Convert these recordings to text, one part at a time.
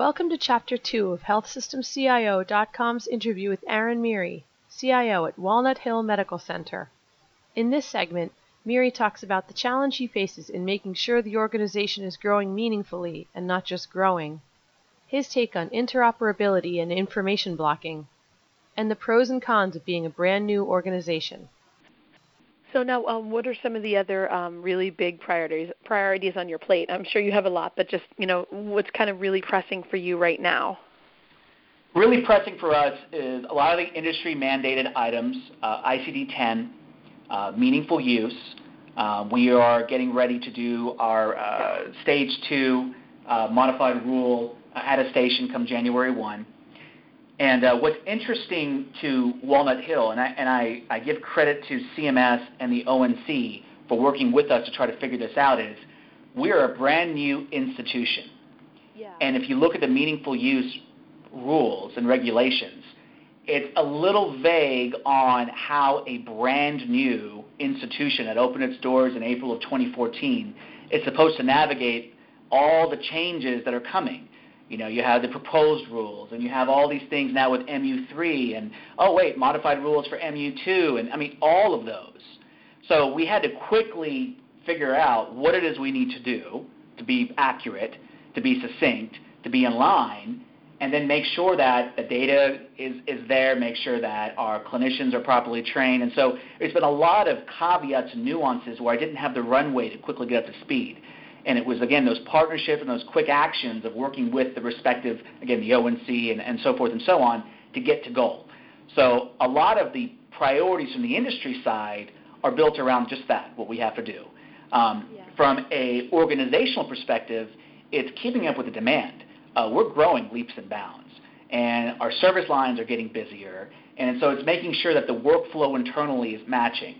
Welcome to Chapter 2 of HealthSystemCIO.com's interview with Aaron Miri, CIO at Walnut Hill Medical Center. In this segment, Miri talks about the challenge he faces in making sure the organization is growing meaningfully and not just growing, his take on interoperability and information blocking, and the pros and cons of being a brand new organization. So now, what are some of the other really big priorities on your plate? I'm sure you have a lot, but just, what's kind of really pressing for you right now? Really pressing for us is a lot of the industry-mandated items, ICD-10, meaningful use. We are getting ready to do our Stage 2 modified rule attestation come January 1. And what's interesting to Walnut Hill, and I give credit to CMS and the ONC for working with us to try to figure this out, is we're a brand new institution. Yeah. And if you look at the meaningful use rules and regulations, it's a little vague on how a brand new institution that opened its doors in April of 2014 is supposed to navigate all the changes that are coming. You have the proposed rules, and you have all these things now with MU3, and, modified rules for MU2, and, all of those. So we had to quickly figure out what it is we need to do to be accurate, to be succinct, to be in line, and then make sure that the data is there, make sure that our clinicians are properly trained. And so there's been a lot of caveats and nuances where I didn't have the runway to quickly get up to speed. And it was, again, those partnerships and those quick actions of working with the respective, again, the ONC and so forth and so on, to get to goal. So a lot of the priorities from the industry side are built around just that, what we have to do. From a organizational perspective, it's keeping up with the demand. We're growing leaps and bounds, and our service lines are getting busier. And so it's making sure that the workflow internally is matching.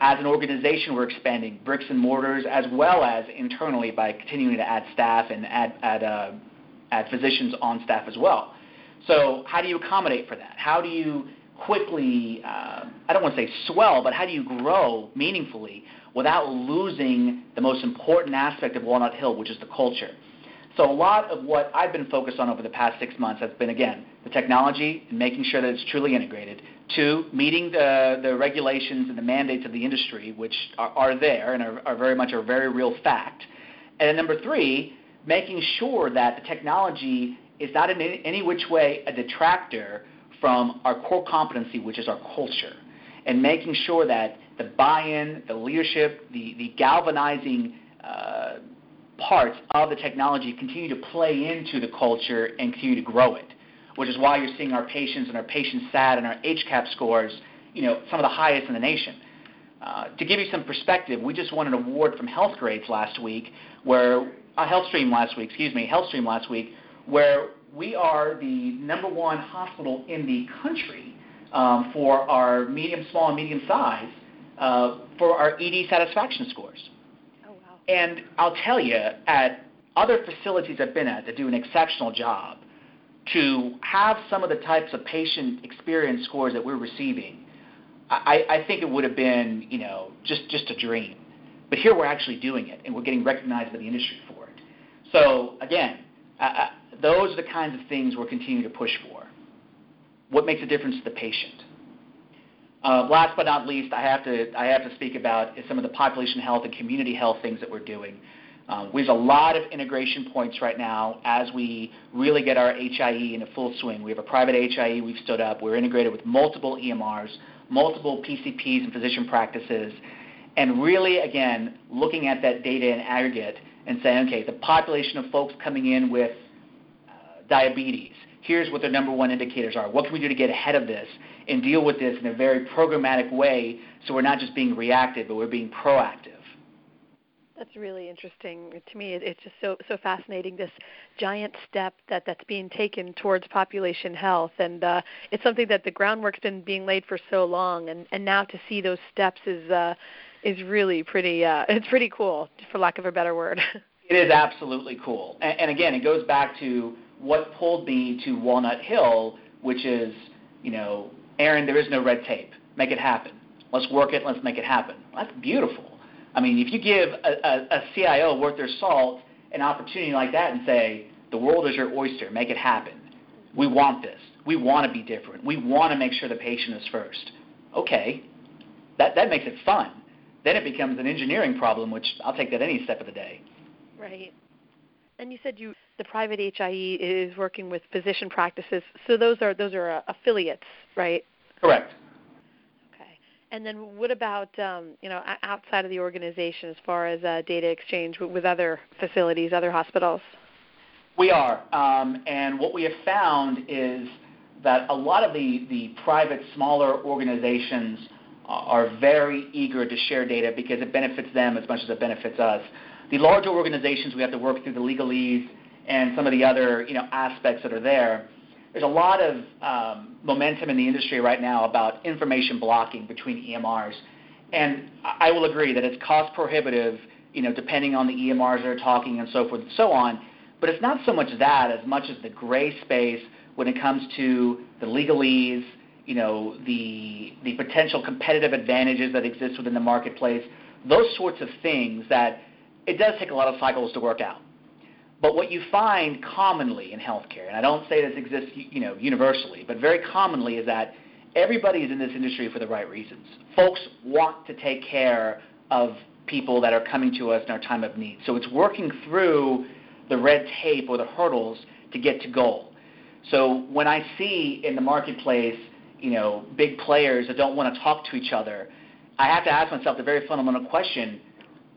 As an organization, we're expanding bricks and mortars as well as internally by continuing to add staff and add physicians on staff as well. So how do you accommodate for that? How do you quickly, I don't want to say swell, but how do you grow meaningfully without losing the most important aspect of Walnut Hill, which is the culture? So a lot of what I've been focused on over the past 6 months has been, again, the technology and making sure that it's truly integrated. 2, meeting the regulations and the mandates of the industry, which are there and are very much a very real fact. And then 3, making sure that the technology is not in any which way a detractor from our core competency, which is our culture, and making sure that the buy-in, the leadership, the galvanizing parts of the technology continue to play into the culture and continue to grow it, which is why you're seeing our patients and our patient SAT and our HCAP scores, some of the highest in the nation. To give you some perspective, we just won an award from Healthgrades Healthstream last week, where we are the #1 hospital in the country for our small and medium size for our ED satisfaction scores. Oh, wow. And I'll tell you, at other facilities I've been at that do an exceptional job, to have some of the types of patient experience scores that we're receiving, I think it would have been, just a dream. But here we're actually doing it, and we're getting recognized by the industry for it. So, again, those are the kinds of things we're continuing to push for. What makes a difference to the patient? Last but not least, I have to speak about some of the population health and community health things that we're doing. We have a lot of integration points right now as we really get our HIE into full swing. We have a private HIE we've stood up. We're integrated with multiple EMRs, multiple PCPs and physician practices, and really, again, looking at that data in aggregate and saying, okay, the population of folks coming in with diabetes, here's what their #1 indicators are. What can we do to get ahead of this and deal with this in a very programmatic way so we're not just being reactive, but we're being proactive? That's really interesting. To me, it's just so fascinating, this giant step that's being taken towards population health. And it's something that the groundwork's been being laid for so long. And now to see those steps is really it's pretty cool, for lack of a better word. It is absolutely cool. And again, it goes back to what pulled me to Walnut Hill, which is, Aaron, there is no red tape. Make it happen. Let's work it. Let's make it happen. That's beautiful. If you give a CIO worth their salt an opportunity like that and say, The world is your oyster. Make it happen. We want this. We want to be different. We want to make sure the patient is first. Okay. That makes it fun. Then it becomes an engineering problem, which I'll take that any step of the day. Right. And you said the private HIE is working with physician practices. So those are affiliates, right? Correct. Okay. And then what about outside of the organization as far as data exchange with other facilities, other hospitals? We are. And what we have found is that a lot of the private, smaller organizations are very eager to share data because it benefits them as much as it benefits us. The larger organizations, we have to work through the legalese and some of the other aspects that are there. There's a lot of momentum in the industry right now about information blocking between EMRs. And I will agree that it's cost prohibitive, depending on the EMRs they're talking and so forth and so on. But it's not so much that as much as the gray space when it comes to the legalese, the potential competitive advantages that exist within the marketplace, those sorts of things that it does take a lot of cycles to work out. But what you find commonly in healthcare, and I don't say this exists universally, but very commonly is that everybody is in this industry for the right reasons. Folks want to take care of people that are coming to us in our time of need. So it's working through the red tape or the hurdles to get to goal. So when I see in the marketplace big players that don't want to talk to each other, I have to ask myself the very fundamental question,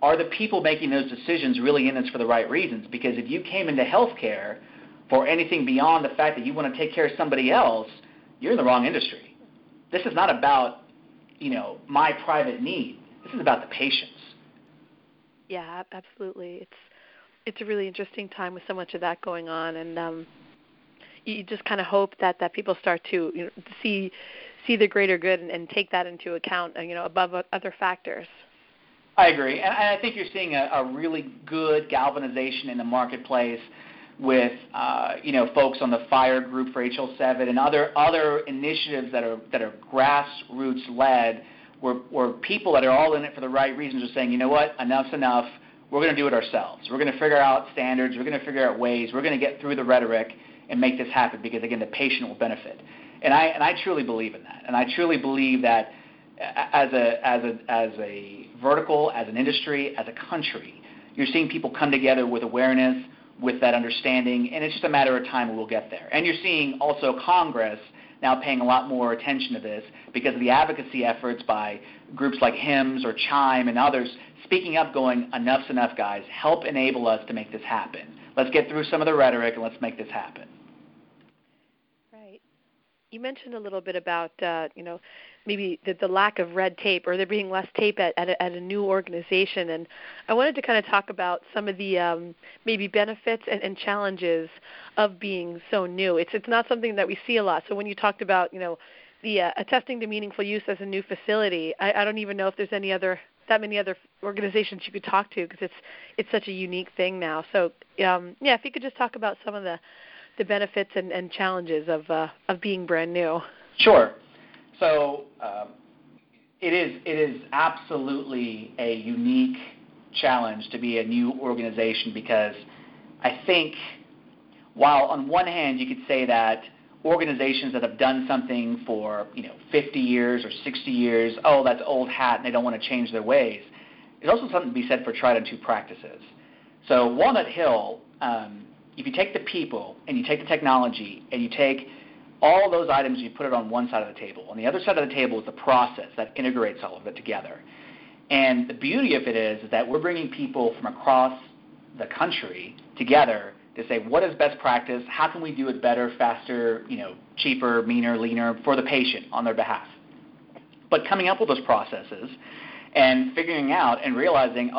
are the people making those decisions really in this for the right reasons? Because if you came into healthcare for anything beyond the fact that you want to take care of somebody else, you're in the wrong industry. This is not about, my private need. This is about the patients. Yeah, absolutely. It's a really interesting time with so much of that going on, and you just kind of hope that people start to see the greater good and take that into account, above other factors. I agree, and I think you're seeing a really good galvanization in the marketplace with folks on the FHIR group for HL7 and other initiatives that are grassroots led, where people that are all in it for the right reasons are saying, you know what, enough's enough. We're going to do it ourselves. We're going to figure out standards. We're going to figure out ways. We're going to get through the rhetoric and make this happen because, again, the patient will benefit. And I truly believe in that. And I truly believe that as a vertical, as an industry, as a country, you're seeing people come together with awareness, with that understanding, and it's just a matter of time we'll get there. And you're seeing also Congress now paying a lot more attention to this because of the advocacy efforts by groups like HIMSS or CHIME and others speaking up going, enough's enough, guys. Help enable us to make this happen. Let's get through some of the rhetoric and let's make this happen. Right. You mentioned a little bit about, maybe the lack of red tape or there being less tape at a new organization. And I wanted to kind of talk about some of the maybe benefits and challenges of being so new. It's not something that we see a lot. So when you talked about, the attesting to meaningful use as a new facility, I don't even know if there's that many other organizations you could talk to because it's such a unique thing now. So, if you could just talk about some of the benefits and challenges of being brand new. Sure. So it is absolutely a unique challenge to be a new organization because I think while on one hand you could say that organizations that have done something for 50 years or 60 years, oh, that's old hat and they don't want to change their ways, there's also something to be said for tried and true practices. So Walnut Hill, if you take the people and you take the technology and you take all those items, you put it on one side of the table. On the other side of the table is the process that integrates all of it together. And the beauty of it is that we're bringing people from across the country together to say, what is best practice? How can we do it better, faster, cheaper, meaner, leaner for the patient on their behalf? But coming up with those processes and figuring out and realizing,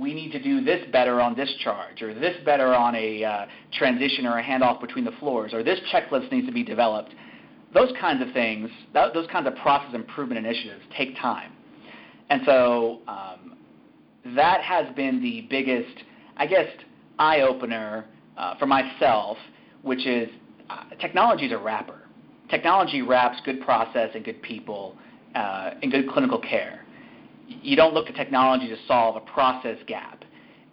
we need to do this better on discharge, or this better on a transition or a handoff between the floors, or this checklist needs to be developed. Those kinds of things, those kinds of process improvement initiatives take time. And so that has been the biggest, I guess, eye-opener for myself, which is technology is a wrapper. Technology wraps good process and good people and good clinical care. You don't look at technology to solve a process gap.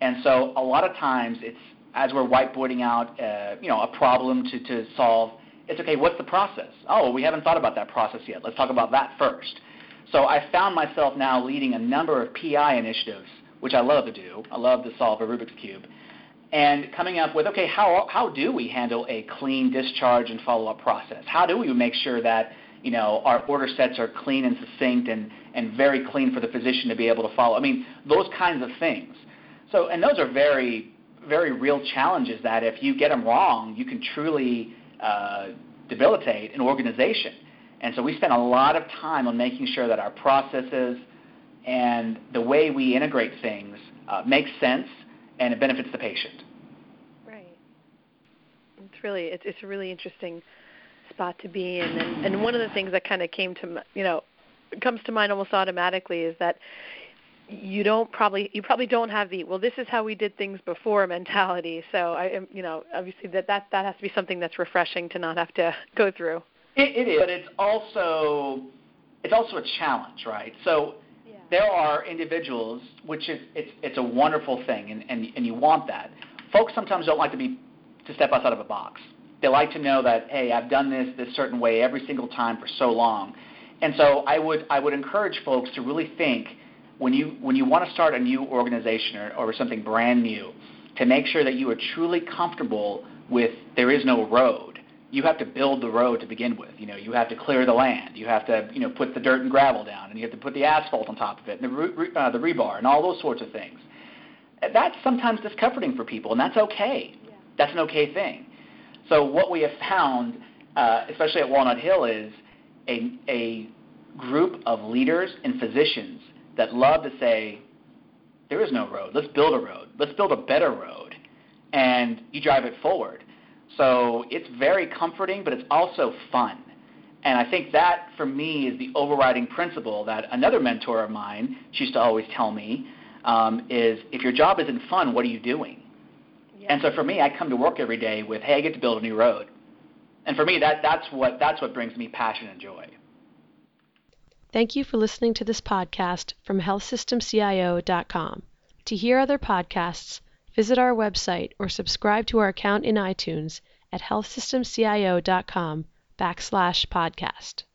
And so a lot of times it's as we're whiteboarding out, a problem to solve, it's okay, what's the process? Oh, we haven't thought about that process yet. Let's talk about that first. So I found myself now leading a number of PI initiatives, which I love to do. I love to solve a Rubik's Cube. And coming up with, okay, how do we handle a clean discharge and follow-up process? How do we make sure that, you know, our order sets are clean and succinct and very clean for the physician to be able to follow? I mean, those kinds of things. So, and those are very, very real challenges that if you get them wrong, you can truly debilitate an organization. And so we spent a lot of time on making sure that our processes and the way we integrate things makes sense and it benefits the patient. Right. It's a really interesting spot to be in. And one of the things that kind of comes to mind almost automatically is that you probably don't have the, well, this is how we did things before mentality. So obviously that has to be something that's refreshing to not have to go through. It is, but it's also a challenge, right? So yeah. There are individuals, which is it's a wonderful thing, and you want that. Folks sometimes don't like to step outside of a box. They like to know that, hey, I've done this certain way every single time for so long, and so I would encourage folks to really think when you want to start a new organization or something brand new, to make sure that you are truly comfortable with there is no road. You have to build the road to begin with. You know, you have to clear the land. You have to, put the dirt and gravel down, and you have to put the asphalt on top of it, and the rebar, and all those sorts of things. That's sometimes discomforting for people, and that's okay. Yeah. That's an okay thing. So what we have found, especially at Walnut Hill, is a group of leaders and physicians that love to say, there is no road. Let's build a road. Let's build a better road, and you drive it forward. So it's very comforting, but it's also fun. And I think that, for me, is the overriding principle that another mentor of mine, she used to always tell me, is if your job isn't fun, what are you doing? Yeah. And so for me, I come to work every day with, hey, I get to build a new road. And for me, that's what brings me passion and joy. Thank you for listening to this podcast from HealthSystemCIO.com. To hear other podcasts, visit our website or subscribe to our account in iTunes at HealthSystemCIO.com/podcast.